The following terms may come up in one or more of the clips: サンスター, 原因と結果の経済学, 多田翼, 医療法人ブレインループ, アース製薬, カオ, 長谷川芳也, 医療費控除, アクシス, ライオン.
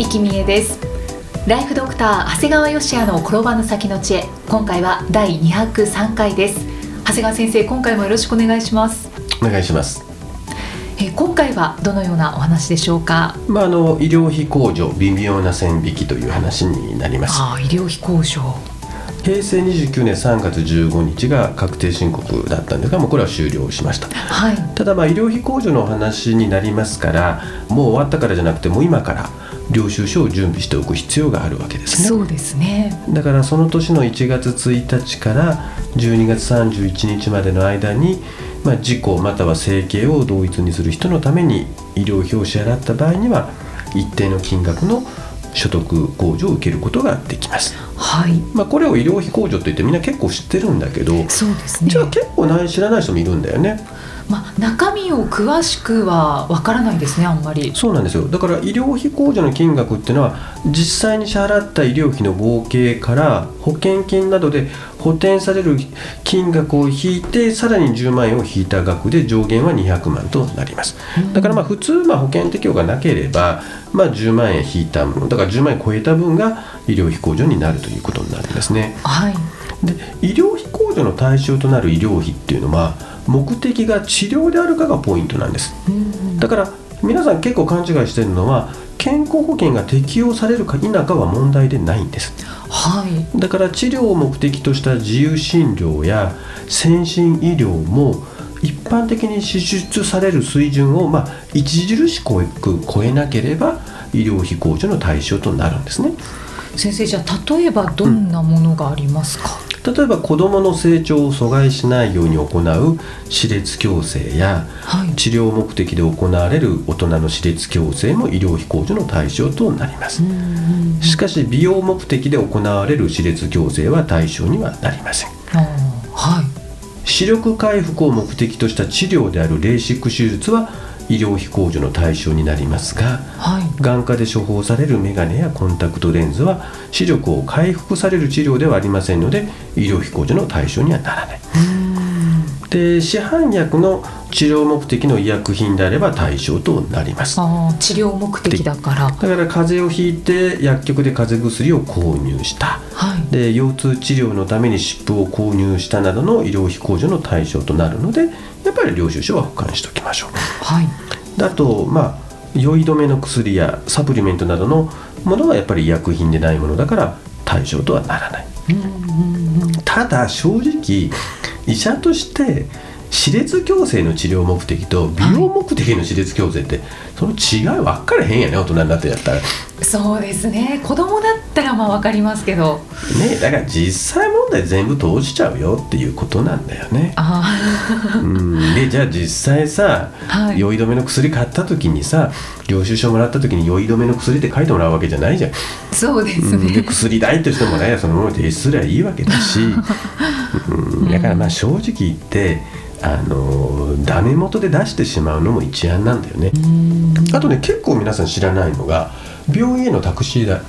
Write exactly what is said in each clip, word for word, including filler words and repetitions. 生きみえです。ライフドクター長谷川芳也の転ばぬ先の知恵、今回はだいにひゃくさんかいです。長谷川先生、今回もよろしくお願いします。お願いします。え今回はどのようなお話でしょうか？まあ、あの医療費控除、微妙な線引きという話になります。ああ、医療費控除、へいせいにじゅうきゅうねんさんがつじゅうごにちが確定申告だったんですが、もうこれは終了しました。はい、ただまあ医療費控除の話になりますから、もう終わったからじゃなくて、もう今から領収書を準備しておく必要があるわけですね。そうですね。だからその年のいちがつついたちからじゅうにがつさんじゅういちにちまでの間に、まあ、事故または生計を同一にする人のために医療費を支払った場合には、一定の金額の所得控除を受けることができます。はい。まあ、これを医療費控除といってみんな結構知ってるんだけど、そうですね。じゃあ結構何知らない人もいるんだよね。まあ、中身を詳しくはわからないですね、あんまり。そうなんですよ。だから医療費控除の金額っていうのは、実際に支払った医療費の合計から保険金などで補填される金額を引いて、さらにじゅうまんえんを引いた額で、上限はにひゃくまんとなります。だからまあ普通、まあ保険適用がなければ、まあ、じゅうまんえん引いたものだから、じゅうまんえん超えた分が医療費控除になるということになるんですね。はい。で、医療費控除の対象となる医療費っていうのは、目的が治療であるかがポイントなんです。だから皆さん結構勘違いしているのは、健康保険が適用されるか否かは問題でないんです。はい。だから治療を目的とした自由診療や先進医療も、一般的に支出される水準を、まあ、著しく超えなければ医療費控除の対象となるんですね。先生、じゃあ例えばどんなものがありますか？うん、例えば子どもの成長を阻害しないように行う歯列矯正や、はい、治療目的で行われる大人の歯列矯正も医療費控除の対象となります。うん、しかし美容目的で行われる歯列矯正は対象にはなりません。あ、はい。視力回復を目的とした治療であるレーシック手術は医療費控除の対象になりますが、はい、眼科で処方されるメガネやコンタクトレンズは視力を回復される治療ではありませんので、医療費控除の対象にはならない。で、市販薬の治療目的の医薬品であれば対象となります。あ、治療目的だからだから風邪をひいて薬局で風邪薬を購入した、はい、で腰痛治療のために湿布を購入したなどの医療費控除の対象となるので、やっぱり領収書は保管しておきましょう。はい。あと、まあ、酔い止めの薬やサプリメントなどのものはやっぱり医薬品でないものだから対象とはならない。うんうんうん。ただ正直、医者として歯列矯正の治療目的と美容目的の歯列矯正って、その違い分からへんやね、大人になってやったら。そうですね。子供だったらまあ分かりますけどね。だから実際問題全部通しちゃうよっていうことなんだよね。あうん。で、じゃあ実際さ、はい、酔い止めの薬買った時にさ、領収書もらった時に酔い止めの薬って書いてもらうわけじゃないじゃん。そうですね。うん、で薬代としてもね、そのまま提出すればいいわけだしうん、だからまあ正直言ってあのダメ元で出してしまうのも一案なんだよね。あとね、結構皆さん知らないのが病院へのタクシー代、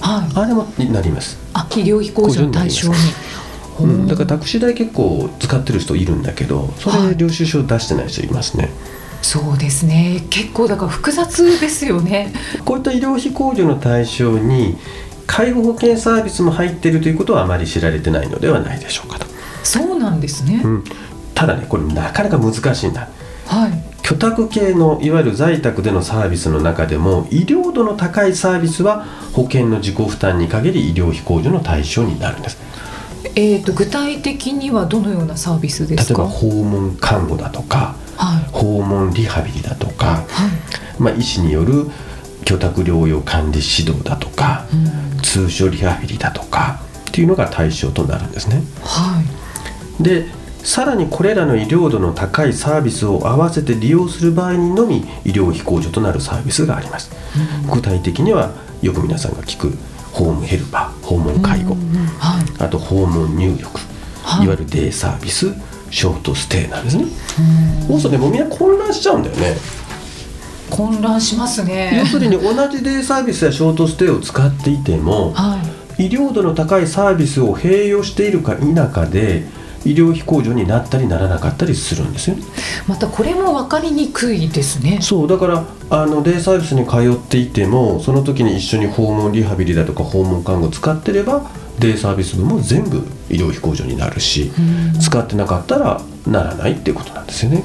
はい、あれもなります。あ、医療費控除の対象に。うん、だからタクシー代結構使ってる人いるんだけど、それで領収書を出してない人いますね。はい、そうですね。結構だから複雑ですよねこういった医療費控除の対象に介護保険サービスも入っているということはあまり知られてないのではないでしょうかと。そうなんですね。うん、ただね、これなかなか難しいんだ。はい。居宅系のいわゆる在宅でのサービスの中でも、医療度の高いサービスは保険の自己負担に限り医療費控除の対象になるんです。えーと、具体的にはどのようなサービスですか？例えば訪問看護だとか、はい、訪問リハビリだとか、はいまあ、医師による居宅療養管理指導だとか、うん、通所リハビリだとかっていうのが対象となるんですね。はい。で、さらにこれらの医療度の高いサービスを合わせて利用する場合にのみ医療費控除となるサービスがあります。具体的にはよく皆さんが聞くホームヘルパー、訪問介護、はい、あと訪問入浴、はい、いわゆるデイサービス、ショートステイなんですね。そうするとね、もうみんな混乱しちゃうんだよね。混乱しますね。要するに同じデイサービスやショートステイを使っていても、はい、医療度の高いサービスを併用しているか否かで医療費控除になったりならなかったりするんですよね。またこれも分かりにくいですね。そうだからあのデイサービスに通っていてもその時に一緒に訪問リハビリだとか訪問看護使ってればデイサービス分も全部医療費控除になるし、使ってなかったらならないっていうことなんですよね。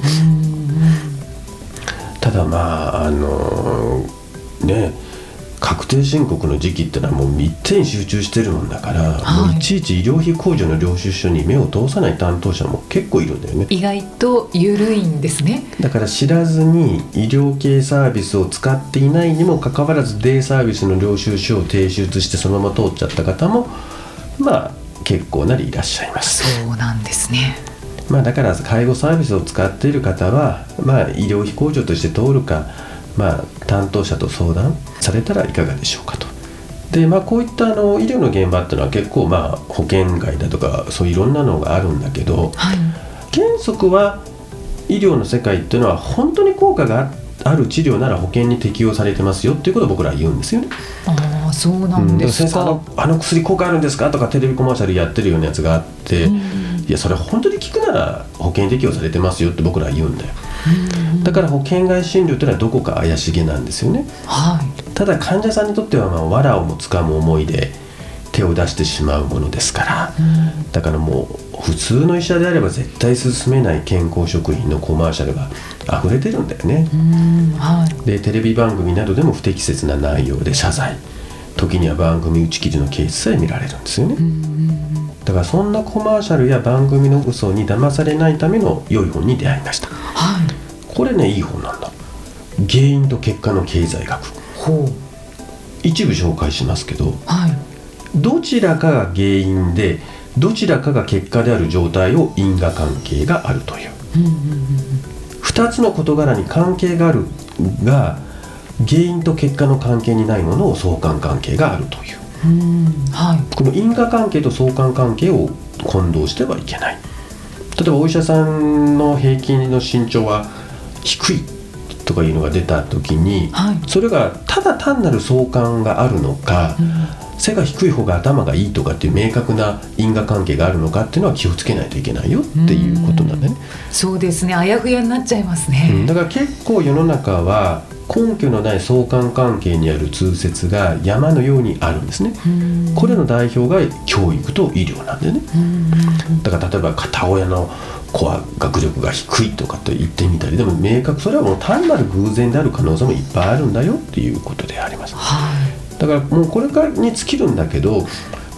ただまああのね確定申告の時期ってのはもう一点集中してるもんだから、はい、もういちいち医療費控除の領収書に目を通さない担当者も結構いるんだよね。意外と緩いんですね。だから知らずに医療系サービスを使っていないにもかかわらずデイサービスの領収書を提出してそのまま通っちゃった方もまあ結構なりいらっしゃいます。そうなんですね。まあ、だから介護サービスを使っている方は、まあ、医療費控除として通るかまあ、担当者と相談されたらいかがでしょうかと。で、まあ、こういったあの医療の現場っていうのは結構まあ保険外だとかそういろんなのがあるんだけど、はい、原則は医療の世界っていうのは本当に効果がある治療なら保険に適用されてますよっていうことを僕らは言うんですよね。ああ、そうなんですか。うん、先生、あの薬効果あるんですかとかテレビコマーシャルやってるようなやつがあって、うん、いやそれ本当に効くなら保険適用されてますよって僕らは言うんだよ。だから保険外診療というのはどこか怪しげなんですよね。はい、ただ患者さんにとってはまあ藁をもつかむ思いで手を出してしまうものですから、うん、だからもう普通の医者であれば絶対進めない健康食品のコマーシャルが溢れてるんだよね。うん、はい、でテレビ番組などでも不適切な内容で謝罪、時には番組打ち切りのケースさえ見られるんですよね。うん、だからそんなコマーシャルや番組の嘘に騙されないための良い本に出会いました。はい、これねいい本なんだ。原因と結果の経済学。ほう。一部紹介しますけど、はい、どちらかが原因でどちらかが結果である状態を因果関係があるという、うんうんうん、ふたつの事柄に関係があるが原因と結果の関係にないものを相関関係があるという、うん、はい、この因果関係と相関関係を混同してはいけない。例えばお医者さんの平均の身長は低いとかいうのが出た時に、はい、それがただ単なる相関があるのか、うん、背が低い方が頭がいいとかっていう明確な因果関係があるのかっていうのは気をつけないといけないよっていうことなんだね。うそうですね、あやふやになっちゃいますね。うん、だから結構世の中は根拠のない相関関係にある通説が山のようにあるんですね。うん、これの代表が教育と医療なんだよね。うん、だから例えば片親の子は学力が低いとかと言ってみたり、でも明確それはもう単なる偶然である可能性もいっぱいあるんだよっていうことであります。はい、だからもうこれからに尽きるんだけど、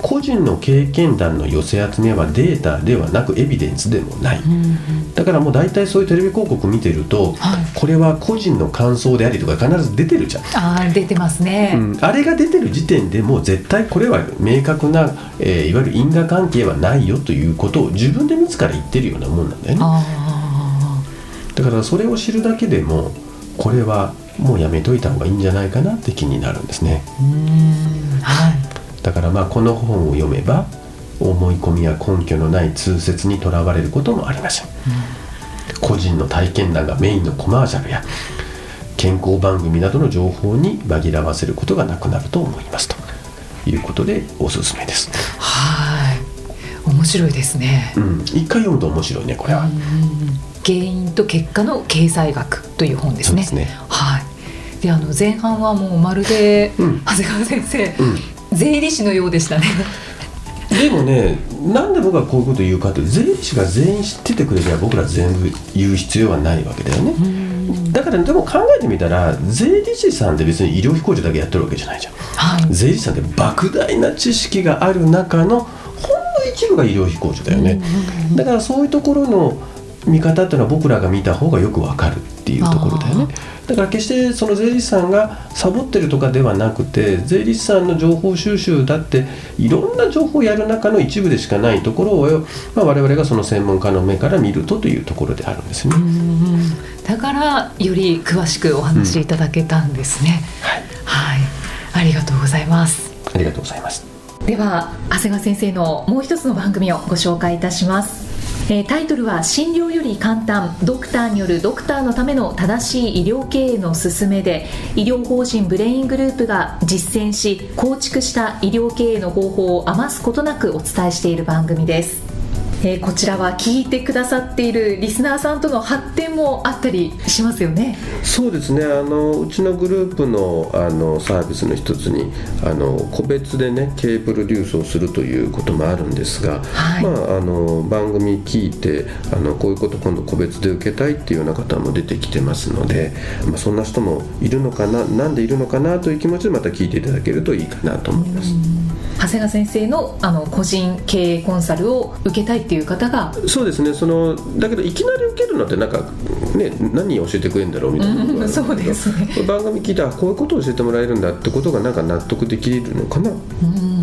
個人の経験談の寄せ集めはデータではなくエビデンスでもない。うん、だからもう大体そういうテレビ広告見てると、はい、これは個人の感想でありとか必ず出てるじゃん。あ、出てますね。うん、あれが出てる時点でもう絶対これは明確な、えー、いわゆる因果関係はないよということを自分で自ら言ってるようなもんなんだよね。あ、だからそれを知るだけでもこれはもうやめといた方がいいんじゃないかなって気になるんですね。うーん、はい、だからまあこの本を読めば思い込みや根拠のない通説にとらわれることもありません。うん、個人の体験談がメインのコマーシャルや健康番組などの情報に紛らわせることがなくなると思いますということでおすすめです。はい、面白いですね。うん、一回読むと面白いねこれは。うん、原因と結果の経済学という本ですね。そうですね。はい、であの前半はもうまるで、うん、長谷川先生、うん、税理士のようでしたね。でもね、なんで僕がこういうことを言うかというと、税理士が全員知っててくれれば僕ら全部言う必要はないわけだよね。だからでも考えてみたら、税理士さんって別に医療費控除だけやってるわけじゃないじゃん。はい、税理士さんって莫大な知識がある中のほんの一部が医療費控除だよね。だからそういうところの見方っていうのは僕らが見た方がよくわかるっていうところだよね。だから決してその税理士さんがサボってるとかではなくて、税理士さんの情報収集だっていろんな情報をやる中の一部でしかないところを、まあ、我々がその専門家の目から見るとというところであるんですね。うん、だからより詳しくお話しいただけたんですね、うん、はい、はい、ありがとうございます。ありがとうございます。では長谷川先生のもう一つの番組をご紹介いたします。えー、タイトルは診療より簡単、ドクターによるドクターのための正しい医療経営の勧めで、医療法人ブレイングループが実践し構築した医療経営の方法を余すことなくお伝えしている番組です。えー、こちらは聞いてくださっているリスナーさんとの発展もあったりしますよね。そうですね、あのうちのグループ の, あのサービスの一つにあの個別でね経営プロデュースをするということもあるんですが、はい、まあ、あの番組聞いてあのこういうこと今度個別で受けたいっていうような方も出てきてますので、まあ、そんな人もいるのかな、なんでいるのかなという気持ちでまた聞いていただけるといいかなと思います。長谷川先生 の, あの個人経営コンサルを受けたいっていう方が、そうですね、そのだけどいきなり受けるのってなんか、ね、何を教えてくれるんだろうみたいな、うん、そうですね、番組聞いたらこういうことを教えてもらえるんだってことがなんか納得できるのかな。う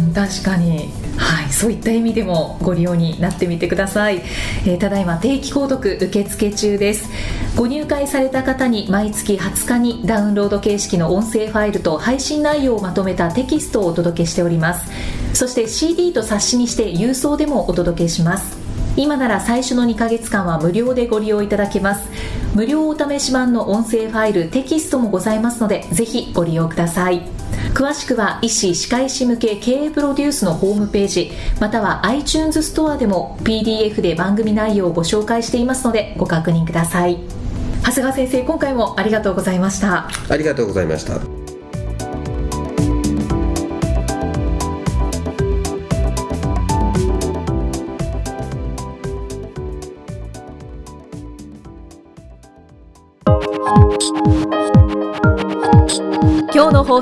ん、確かに、はい、そういった意味でもご利用になってみてください。えー、ただいま定期購読受付中です。ご入会された方に毎月はつかにダウンロード形式の音声ファイルと配信内容をまとめたテキストをお届けしております。そして シーディー と冊子にして郵送でもお届けします。今なら最初のにかげつかんは無料でご利用いただけます。無料お試し版の音声ファイル、テキストもございますので、ぜひご利用ください。詳しくは医師・歯科医師向け経営プロデュースのホームページ、または iTunes ストアでも ピーディーエフ で番組内容をご紹介していますのでご確認ください。長谷川先生、今回もありがとうございました。ありがとうございました。今日の放